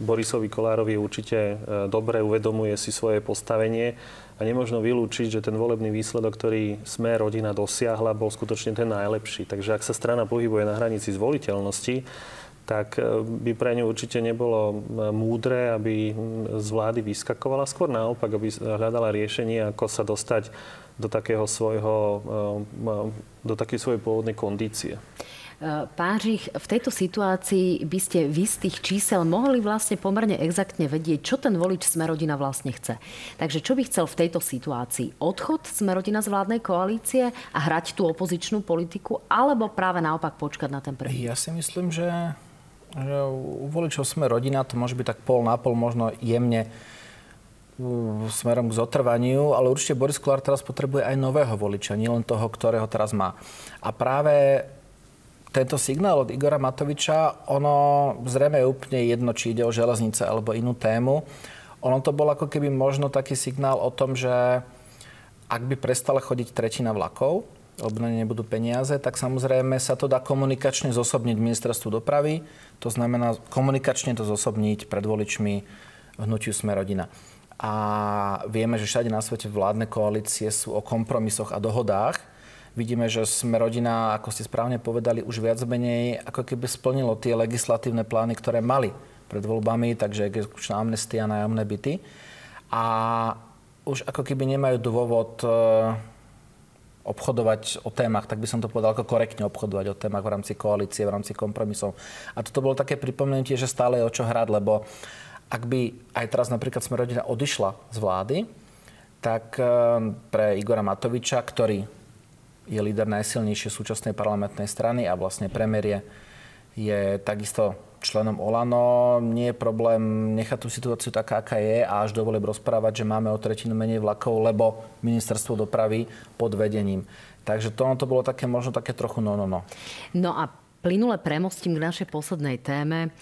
Borisovi Kollárovi určite dobre uvedomuje si svoje postavenie a nemožno vylúčiť, že ten volebný výsledok, ktorý Sme rodina dosiahla, bol skutočne ten najlepší. Takže ak sa strana pohybuje na hranici zvoliteľnosti, tak by pre ňu určite nebolo múdre, aby z vlády vyskakovala. Skôr naopak, aby hľadala riešenie, ako sa dostať do takého svojho, do takej svojej pôvodnej kondície. Pán Hríh, v tejto situácii by ste vy z tých čísel mohli vlastne pomerne exaktne vedieť, čo ten volič Sme rodina vlastne chce. Takže čo by chcel v tejto situácii? Odchod Sme rodina z vládnej koalície a hrať tú opozičnú politiku? Alebo práve naopak počkať na ten prvý? Ja si myslím, že, že u voličov Sme rodina to môže byť tak pol na pol, možno jemne smerom k zotrvaniu, ale určite Boris Kollár teraz potrebuje aj nového voliča, nielen toho, ktorého teraz má. A práve tento signál od Igora Matoviča, ono zrejme je úplne jedno, či ide o železnice alebo inú tému. Ono to bol ako keby možno taký signál o tom, že ak by prestala chodiť tretina vlakov, lebo na ne nebudú peniaze, tak samozrejme sa to dá komunikačne zosobniť ministerstvu dopravy. To znamená komunikačne to zosobniť pred voličmi hnutiu Sme rodina. A vieme, že všade na svete vládne koalície sú o kompromisoch a dohodách. Vidíme, že Sme rodina, ako ste správne povedali, už viac menej ako keby splnilo tie legislatívne plány, ktoré mali pred voľbami, takže exekučná amnestia, nájomné byty. A už ako keby nemajú dôvod obchodovať o témach, tak by som to povedal, ako korektne obchodovať o témach v rámci koalície, v rámci kompromisov. A toto bolo také pripomenutie, že stále je o čo hrať, lebo ak by aj teraz napríklad Sme rodina odišla z vlády, tak pre Igora Matoviča, ktorý je líder najsilnejšej súčasnej parlamentnej strany a vlastne premiér je takisto členom OĽaNO. Nie je problém nechať tú situáciu taká, aká je a až dovolím rozprávať, že máme o tretinu menej vlakov, lebo ministerstvo dopravy pod vedením. Takže to, to bolo také možno také trochu no, no, no. No a plynule premostím k našej poslednej téme.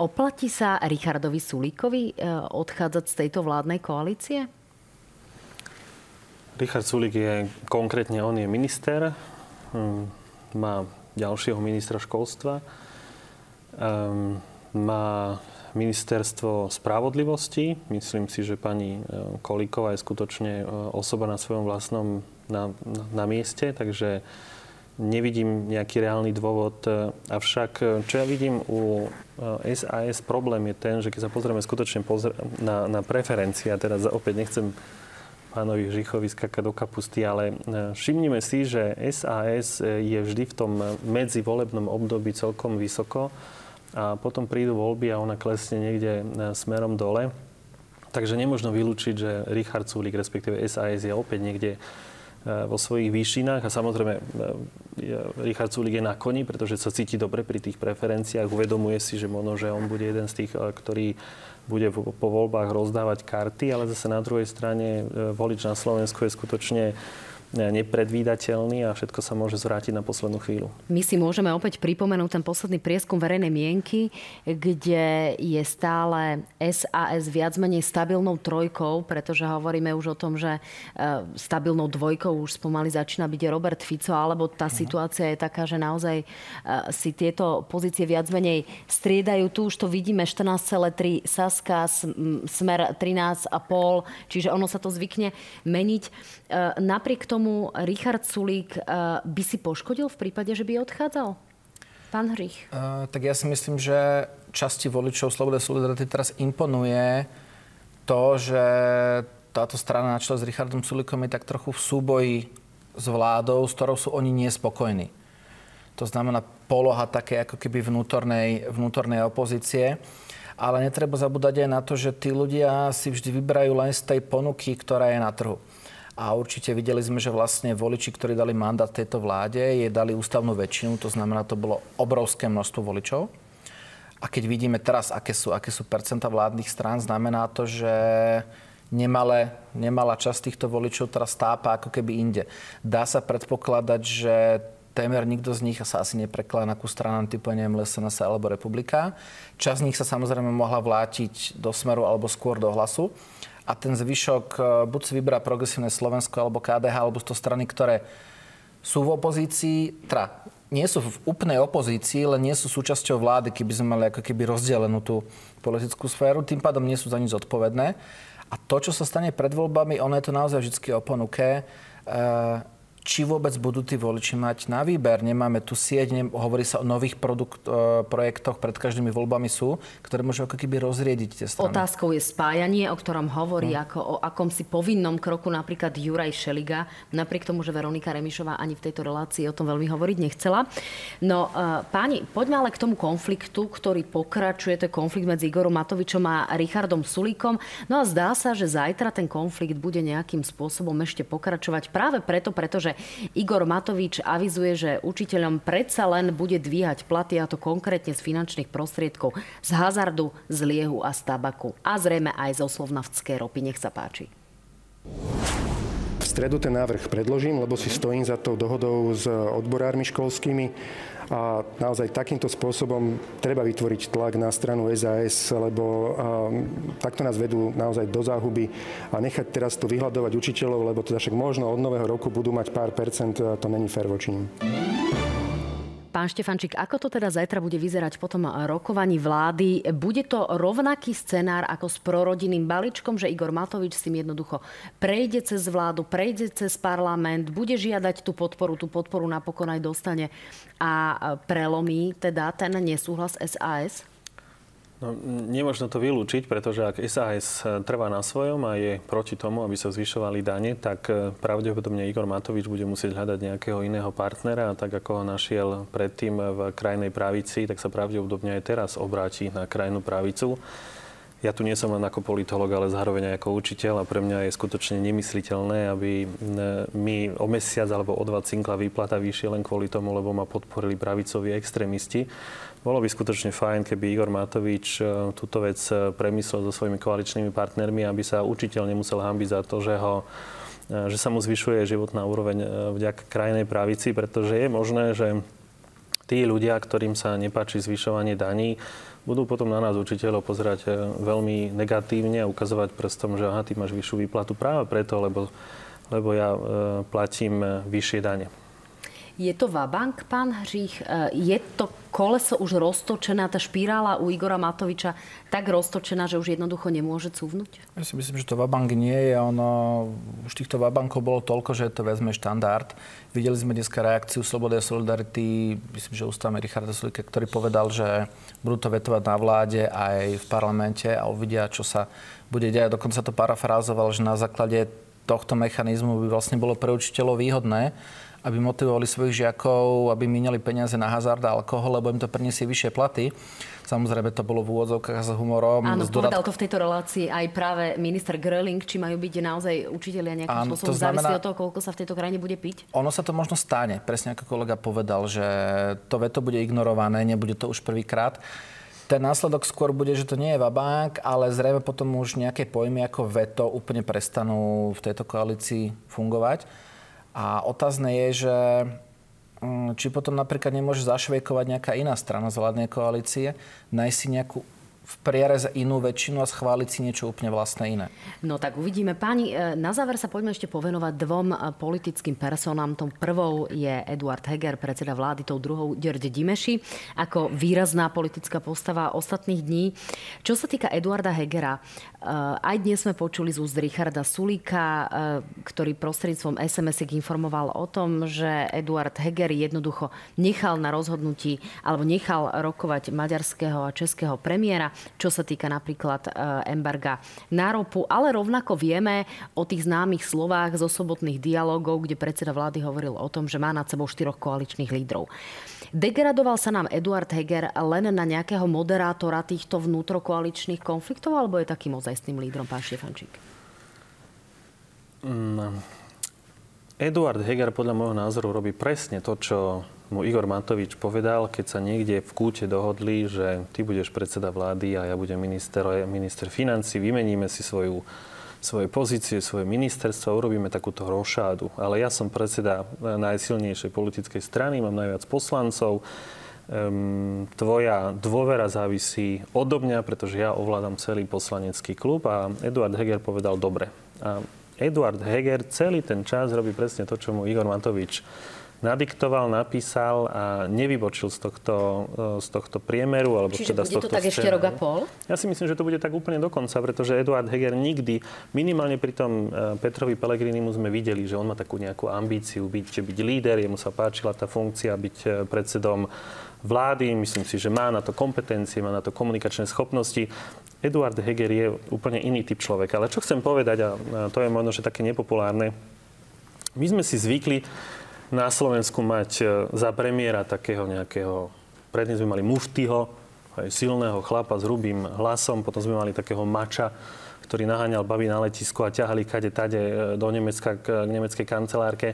Oplatí sa Richardovi Sulíkovi odchádzať z tejto vládnej koalície? Richard Sulík je, konkrétne on je minister, má ďalšieho ministra školstva, má ministerstvo spravodlivosti. Myslím si, že pani Kolíková je skutočne osoba na svojom vlastnom na, na, na mieste, takže nevidím nejaký reálny dôvod. Avšak, čo ja vidím u es a es, problém je ten, že keď sa pozrieme skutočne pozr- na, na preferencie, a teraz opäť nechcem pánovi Hríchovi skákať do kapusty, ale všimnime si, že es a es je vždy v tom medzivolebnom období celkom vysoko a potom prídu voľby a ona klesne niekde smerom dole. Takže nemôžno vylúčiť, že Richard Sulík, respektíve es a es, je opäť niekde vo svojich výšinách a samozrejme Richard Sulík je na koni, pretože sa cíti dobre pri tých preferenciách, uvedomuje si, že možno, že on bude jeden z tých, ktorý bude po voľbách rozdávať karty, ale zase na druhej strane volič na Slovensku je skutočne nepredvídateľný a všetko sa môže zvrátiť na poslednú chvíľu. My si môžeme opäť pripomenúť ten posledný prieskum verejnej mienky, kde je stále es a es viac menej stabilnou trojkou, pretože hovoríme už o tom, že stabilnou dvojkou už spomaly začína byť Robert Fico, alebo tá mhm. situácia je taká, že naozaj si tieto pozície viac menej striedajú. Tu už to vidíme, štrnásť celá tri Saska, Smer trinásť celá päť, čiže ono sa to zvykne meniť. Napriek tomu tomu Richard Sulík by si poškodil v prípade, že by odchádzal? Pán Hríh. Uh, tak ja si myslím, že časti voličov Slobody Solidarity teraz imponuje to, že táto strana na čele s Richardom Sulíkom je tak trochu v súboji s vládou, s ktorou sú oni nespokojní. To znamená poloha také ako keby vnútornej, vnútornej opozície. Ale netreba zabúdať aj na to, že tí ľudia si vždy vyberajú len z tej ponuky, ktorá je na trhu. a určite videli sme, že vlastne voliči, ktorí dali mandát tejto vláde, jej dali ústavnú väčšinu, to znamená, to bolo obrovské množstvo voličov. A keď vidíme teraz, aké sú, aké sú percenta vládnych strán, znamená to, že nemalé, nemalá časť týchto voličov teraz tápa ako keby inde. Dá sa predpokladať, že témer nikto z nich sa asi nepreklána ku stranám typu ĽSNS alebo Republika. Časť z nich sa samozrejme mohla vlátiť do Smeru alebo skôr do Hlasu. A ten zvyšok buď si vyberá Progresívne Slovensko, alebo ká dé há, alebo to strany, ktoré sú v opozícii, teda nie sú v úplnej opozícii, len nie sú súčasťou vlády, keby sme mali ako keby rozdelenú tú politickú sféru, tým pádom nie sú za nič zodpovedné. A to, čo sa stane pred voľbami, ono je to naozaj vždy o ponuke, či vôbec budú tí voliči mať na výber. Nemáme tu sieť, ne, hovorí sa o nových produkt, e, projektoch, pred každými voľbami sú, ktoré môžu ako keby rozriediť tie strany. Otázkou je spájanie, o ktorom hovorí, no. ako o akomsi povinnom kroku napríklad Juraj Šeliga, napriek tomu, že Veronika Remišová ani v tejto relácii o tom veľmi hovoriť nechcela. No, e, páni, poďme ale k tomu konfliktu, ktorý pokračuje, to je konflikt medzi Igorom Matovičom a Richardom Sulíkom. No a zdá sa, že zajtra ten konflikt bude nejakým spôsobom ešte pokračovať práve preto, pretože Igor Matovič avizuje, že učiteľom predsa len bude dvíhať platy, a to konkrétne z finančných prostriedkov, z hazardu, z liehu a z tabaku. A zrejme aj zo slovnavskej ropy. Nech sa páči. V stredu ten návrh predložím, lebo si stojím za tou dohodou s odborármi školskými. A naozaj takýmto spôsobom treba vytvoriť tlak na stranu es a es, lebo takto nás vedú naozaj do záhuby. A nechať teraz tu vyhľadovať učiteľov, lebo teda však možno od nového roku budú mať pár percent, to není fér voči nim. Pán Štefančík, ako to teda zajtra bude vyzerať po tom rokovaní vlády? Bude to rovnaký scenár ako s prorodinným balíčkom, že Igor Matovič s tým jednoducho prejde cez vládu, prejde cez parlament, bude žiadať tú podporu, tú podporu napokon aj dostane a prelomí teda ten nesúhlas es a es? No, nemožno to vylúčiť, pretože ak es a es trvá na svojom a je proti tomu, aby sa zvyšovali dane, tak pravdepodobne Igor Matovič bude musieť hľadať nejakého iného partnera, a tak ako ho našiel predtým v krajnej pravici, tak sa pravdepodobne aj teraz obráti na krajnú pravicu. Ja tu nie som len ako politolog, ale zároveň aj ako učiteľ, a pre mňa je skutočne nemysliteľné, aby mi o mesiac alebo o dva cinkla výplata vyššie len kvôli tomu, lebo ma podporili pravicoví extrémisti. Bolo by skutočne fajn, keby Igor Matovič túto vec premyslel so svojimi koaličnými partnermi, aby sa učiteľ nemusel hanbiť za to, že, ho, že sa mu zvyšuje životná úroveň vďaka krajnej pravici, pretože je možné, že tí ľudia, ktorým sa nepáči zvyšovanie daní, budú potom na nás učiteľov pozerať veľmi negatívne a ukazovať prstom, že aha, ty máš vyššiu výplatu práve preto, lebo, lebo ja e, platím vyššie dane. Je to vabank, pán Hríh? Je to koleso už roztočená, tá špirála u Igora Matoviča tak roztočená, že už jednoducho nemôže cúvnuť? Ja si myslím, že to vabank nie je. Ono, už týchto vabankov bolo toľko, že to vezme štandard. Videli sme dneska reakciu Slobody a Solidarity, myslím, že ústami Richarda Sulíka, ktorý povedal, že budú to vetovať na vláde aj v parlamente a uvidia, čo sa bude diať. Dokonca to parafrázoval, že na základe tohto mechanizmu by vlastne bolo pre učiteľov výhodné, aby motivovali svojich žiakov, aby míňali peniaze na hazard a alkohol, lebo im to priniesie vyššie platy. Samozrejme, to bolo v úvodzovkách s humorom. Áno, povedal dodatk- to v tejto relácii aj práve minister Gröling, či majú byť naozaj učitelia nejakým spôsobom závislí od toho, koľko sa v tejto krajine bude piť? Ono sa to možno stane, presne ako kolega povedal, že to veto bude ignorované, nebude to už prvýkrát. Ten následok skôr bude, že to nie je vabank, ale zrejme potom už nejaké pojmy ako veto úplne prestanú v tejto koalícii fungovať. A otázne je, že či potom napríklad nemôže zašvejkovať nejaká iná strana z vládnej koalície, nájsť si nejakú v prierez inú väčšinu a schváliť si niečo úplne vlastné iné. No tak uvidíme. Páni, na záver sa poďme ešte povenovať dvom politickým personám. Tom prvou je Eduard Heger, predseda vlády, tou druhou György Gyimesi, ako výrazná politická postava ostatných dní. Čo sa týka Eduarda Hegera, aj dnes sme počuli z úst Richarda Sulíka, ktorý prostredníctvom es em esiek informoval o tom, že Eduard Heger jednoducho nechal na rozhodnutí alebo nechal rokovať maďarského a českého premiéra, čo sa týka napríklad embarga na ropu. Ale rovnako vieme o tých známych slovách zo sobotných dialogov, kde predseda vlády hovoril o tom, že má nad sebou štyroch koaličných lídrov. Degradoval sa nám Eduard Heger len na nejakého moderátora týchto vnútrokoaličných konfliktov, alebo je takým ozajstným lídrom, pán Štefančík? No, Eduard Heger podľa môjho názoru robí presne to, čo mu Igor Matovič povedal, keď sa niekde v kúte dohodli, že ty budeš predseda vlády a ja budem minister, minister financií, vymeníme si svoju, svoje pozície, svoje ministerstvo a urobíme takúto rošádu. Ale ja som predseda najsilnejšej politickej strany, mám najviac poslancov, tvoja dôvera závisí odo mňa, pretože ja ovládam celý poslanecký klub a Eduard Heger povedal dobre. A Eduard Heger celý ten čas robí presne to, čo mu Igor Matovič nadiktoval, napísal a nevybočil z tohto, z tohto priemeru. Alebo čiže teda bude to tak scéna. Ešte rok a pol? Ja si myslím, že to bude tak úplne dokonca, pretože Eduard Heger nikdy, minimálne pri tom Petrovi Pellegrinimu sme videli, že on má takú nejakú ambíciu byť, byť líder, jemu sa páčila tá funkcia byť predsedom vlády, myslím si, že má na to kompetencie, má na to komunikačné schopnosti. Eduard Heger je úplne iný typ človeka. Ale čo chcem povedať, a to je možno, že také nepopulárne, my sme si zvykli na Slovensku mať za premiéra takého nejakého, predtým sme mali muftiho, aj silného chlapa s hrubým hlasom, potom sme mali takého mača, ktorý naháňal baby na letisku a ťahali kade tade do Nemecka k nemeckej kancelárke.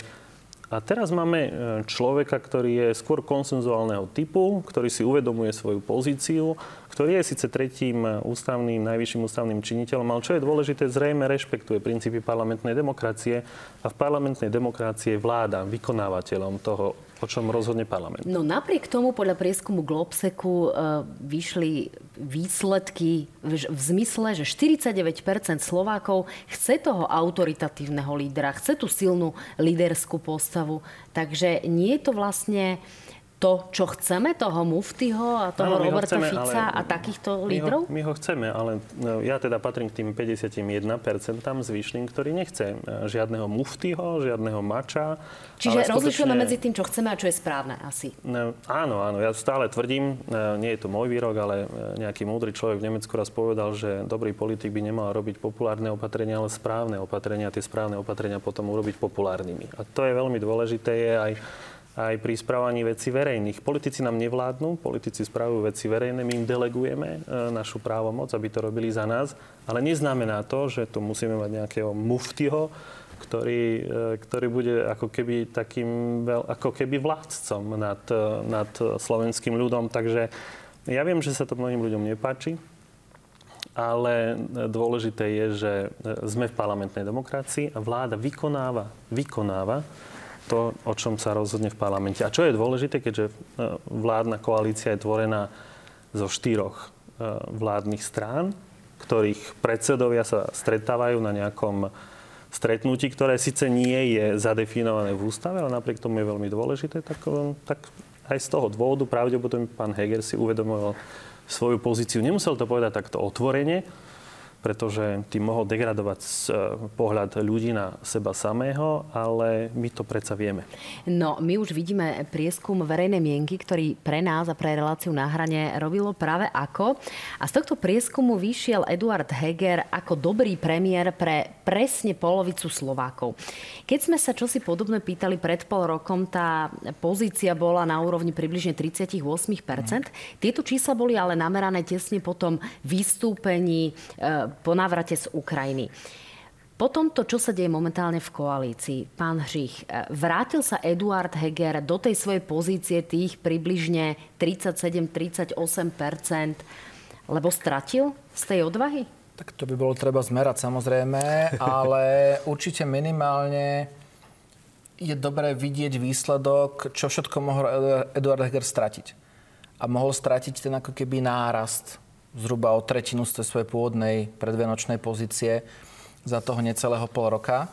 A teraz máme človeka, ktorý je skôr konsenzuálneho typu, ktorý si uvedomuje svoju pozíciu, ktorý je síce tretím ústavným, najvyšším ústavným činiteľom, ale čo je dôležité, zrejme rešpektuje princípy parlamentnej demokracie a v parlamentnej demokracii je vláda vykonávateľom toho, o čom rozhodne parlament. No napriek tomu podľa prieskumu Globseku e, vyšli výsledky v, v zmysle, že štyridsaťdeväť percent Slovákov chce toho autoritatívneho lídera, chce tú silnú líderskú postavu. Takže nie je to vlastne to, čo chceme, toho muftiho a toho no, Roberta chceme, Fica a takýchto lídrov? My ho, my ho chceme, ale ja teda patrím k tým päťdesiatjeden percent zvyšným, ktorý nechce žiadneho muftiho, žiadneho mača. Čiže rozlišujeme medzi tým, čo chceme a čo je správne asi. No, áno, áno. Ja stále tvrdím, nie je to môj výrok, ale nejaký múdry človek v Nemecku raz povedal, že dobrý politik by nemal robiť populárne opatrenia, ale správne opatrenia. Tie správne opatrenia potom urobiť populárnymi. A to je veľmi dôležité, je aj aj pri správaní vecí verejných. Politici nám nevládnu, politici spravujú veci verejné, my im delegujeme našu právomoc, aby to robili za nás, ale neznamená to, že tu musíme mať nejakého muftiho, ktorý, ktorý bude ako keby takým, ako keby vládcom nad, nad slovenským ľudom. Takže ja viem, že sa to mnohým ľuďom nepáči, ale dôležité je, že sme v parlamentnej demokracii a vláda vykonáva, vykonáva to, o čom sa rozhodne v parlamente. A čo je dôležité, keďže vládna koalícia je tvorená zo štyroch vládnych strán, ktorých predsedovia sa stretávajú na nejakom stretnutí, ktoré síce nie je zadefinované v ústave, ale napriek tomu je veľmi dôležité, tak, tak aj z toho dôvodu pravdepodobne pán Heger si uvedomoval svoju pozíciu. Nemusel to povedať takto otvorene, pretože tým mohol degradovať pohľad ľudí na seba samého, ale my to predsa vieme. No, my už vidíme prieskum verejnej mienky, ktorý pre nás a pre reláciu Na hrane robilo práve á ká ó. A z tohto prieskumu vyšiel Eduard Heger ako dobrý premiér pre presne polovicu Slovákov. Keď sme sa čosi podobné pýtali pred pol rokom, tá pozícia bola na úrovni približne tridsaťosem percent. Mm. Tieto čísla boli ale namerané tesne po tom vystúpení po návrate z Ukrajiny. Po tomto, čo sa deje momentálne v koalícii, pán Hríh, vrátil sa Eduard Heger do tej svojej pozície tých približne tridsaťsedem až tridsaťosem percent, lebo stratil z tej odvahy? Tak to by bolo treba zmerať samozrejme, ale určite minimálne je dobré vidieť výsledok, čo všetko mohol Eduard Heger stratiť. A mohol stratiť ten ako keby nárast zhruba o tretinu z tej svojej pôvodnej predvianočnej pozície za toho necelého pol roka.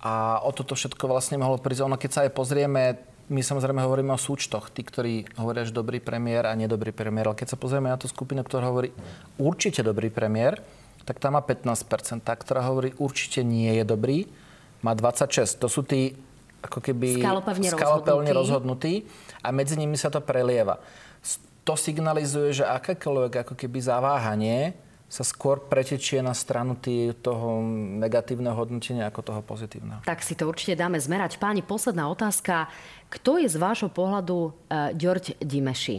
A o toto všetko vlastne mohlo prísť. Ono, keď sa aj pozrieme, my samozrejme hovoríme o súčtoch. Tí, ktorí hovoria, že dobrý premiér a nedobrý premiér. Ale keď sa pozrieme na tú skupinu, ktorá hovorí určite dobrý premiér, tak tá má pätnásť percent. Tá, ktorá hovorí určite nie je dobrý, má dvadsaťšesť percent. To sú tí ako keby skalopevne rozhodnutí. A medzi nimi sa to prelieva. To signalizuje, že akékoľvek ako keby zaváhanie sa skôr pretečie na stranu tý, toho negatívneho hodnotenia ako toho pozitívneho. Tak si to určite dáme zmerať. Páni, posledná otázka. Kto je z vášho pohľadu György Gyimesi?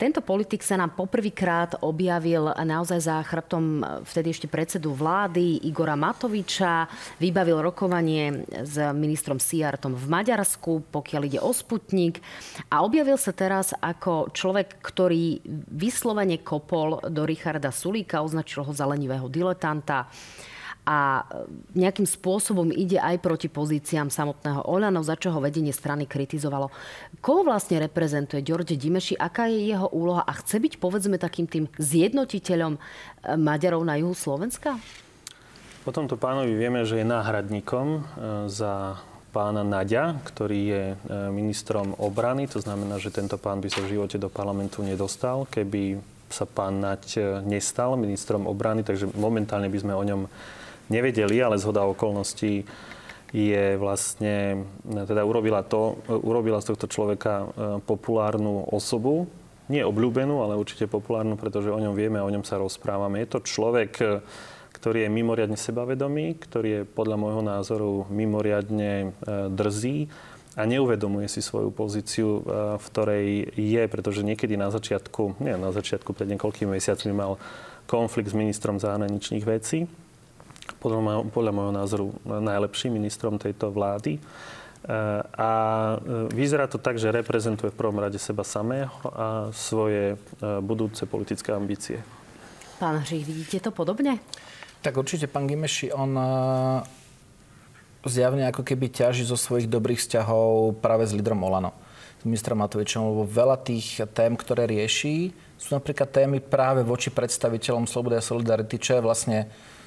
Tento politik sa nám poprvýkrát objavil naozaj za chrbtom vtedy ešte predsedu vlády Igora Matoviča. Vybavil rokovanie s ministrom Szijjártom v Maďarsku, pokiaľ ide o Sputnik. A objavil sa teraz ako človek, ktorý vyslovene kopol do Richarda Sulíka, označil ho za lenivého diletanta. A nejakým spôsobom ide aj proti pozíciám samotného OĽaNO, za čo ho vedenie strany kritizovalo. Koho vlastne reprezentuje György Gyimesi? Aká je jeho úloha? A chce byť, povedzme, takým tým zjednotiteľom Maďarov na juhu Slovenska? Po tomto pánovi vieme, že je náhradníkom za pána Naďa, ktorý je ministrom obrany. To znamená, že tento pán by sa v živote do parlamentu nedostal, keby sa pán Naď nestal ministrom obrany. Takže momentálne by sme o ňom nevedeli, ale zhoda okolností je vlastne, teda urobila to, urobila z tohto človeka populárnu osobu. Nie obľúbenú, ale určite populárnu, pretože o ňom vieme a o ňom sa rozprávame. Je to človek, ktorý je mimoriadne sebavedomý, ktorý je podľa môjho názoru mimoriadne drzý a neuvedomuje si svoju pozíciu, v ktorej je, pretože niekedy na začiatku, nie na začiatku, pred niekoľkými mesiacmi mal konflikt s ministrom zahraničných vecí. Podľa môjho, podľa môjho názoru najlepším ministrom tejto vlády. A vyzerá to tak, že reprezentuje v prvom rade seba samého a svoje budúce politické ambície. Pán Hríh, vidíte to podobne? Tak určite pán Gyimesi, on zjavne ako keby ťaží zo svojich dobrých vzťahov práve s lídrom OĽaNO, s ministrom Matovičom, lebo veľa tých tém, ktoré rieši, sú napríklad témy práve voči predstaviteľom Slobody a Solidarity, čo je vlastne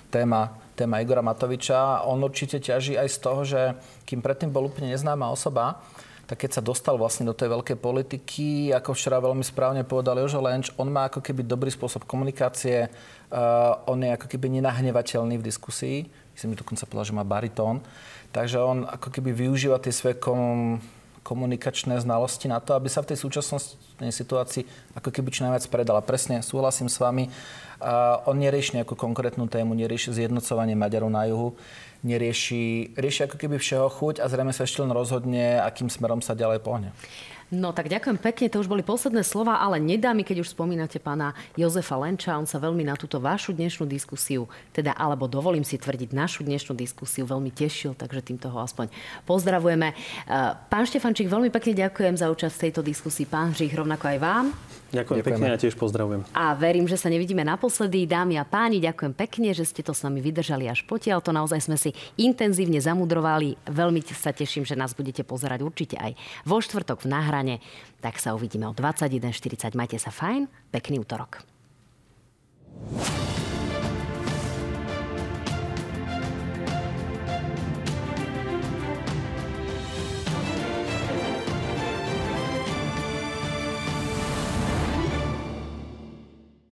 téma, téma Igora Matoviča. On určite ťaží aj z toho, že kým predtým bol úplne neznáma osoba, tak keď sa dostal vlastne do tej veľkej politiky, ako včera veľmi správne povedal Jožo Lenč, on má ako keby dobrý spôsob komunikácie, uh, on je ako keby nenahnevateľný v diskusii, myslím, že dokonca povedal, že má baritón, takže on ako keby využíva tie svoje kom, komunikačné znalosti na to, aby sa v tej súčasnej situácii ako keby čo najviac predal. A presne, súhlasím s vami, uh, on nerieši nejakú konkrétnu tému, nerieši zjednocovanie Maďarov na juhu, nerieši, rieši ako keby všeho chuť a zrejme sa ešte len rozhodne, akým smerom sa ďalej pohne. No tak ďakujem pekne, to už boli posledné slova, ale nedá mi, keď už spomínate pána Jozefa Lenča, on sa veľmi na túto vašu dnešnú diskusiu, teda alebo dovolím si tvrdiť našu dnešnú diskusiu, veľmi tešil, takže týmto ho aspoň pozdravujeme. Pán Štefančík, veľmi pekne ďakujem za účasť v tejto diskusii, pán Hríh, rovnako aj vám. Ďakujem Ďakujeme. Pekne, ja tiež pozdravujem. A verím, že sa nevidíme naposledy. Dámy a páni, ďakujem pekne, že ste to s nami vydržali až potiaľ. To naozaj sme si intenzívne zamudrovali. Veľmi sa teším, že nás budete pozerať určite aj vo štvrtok v Náhrane. Tak sa uvidíme o dvadsaťjeden štyridsať. Majte sa fajn, pekný útorok.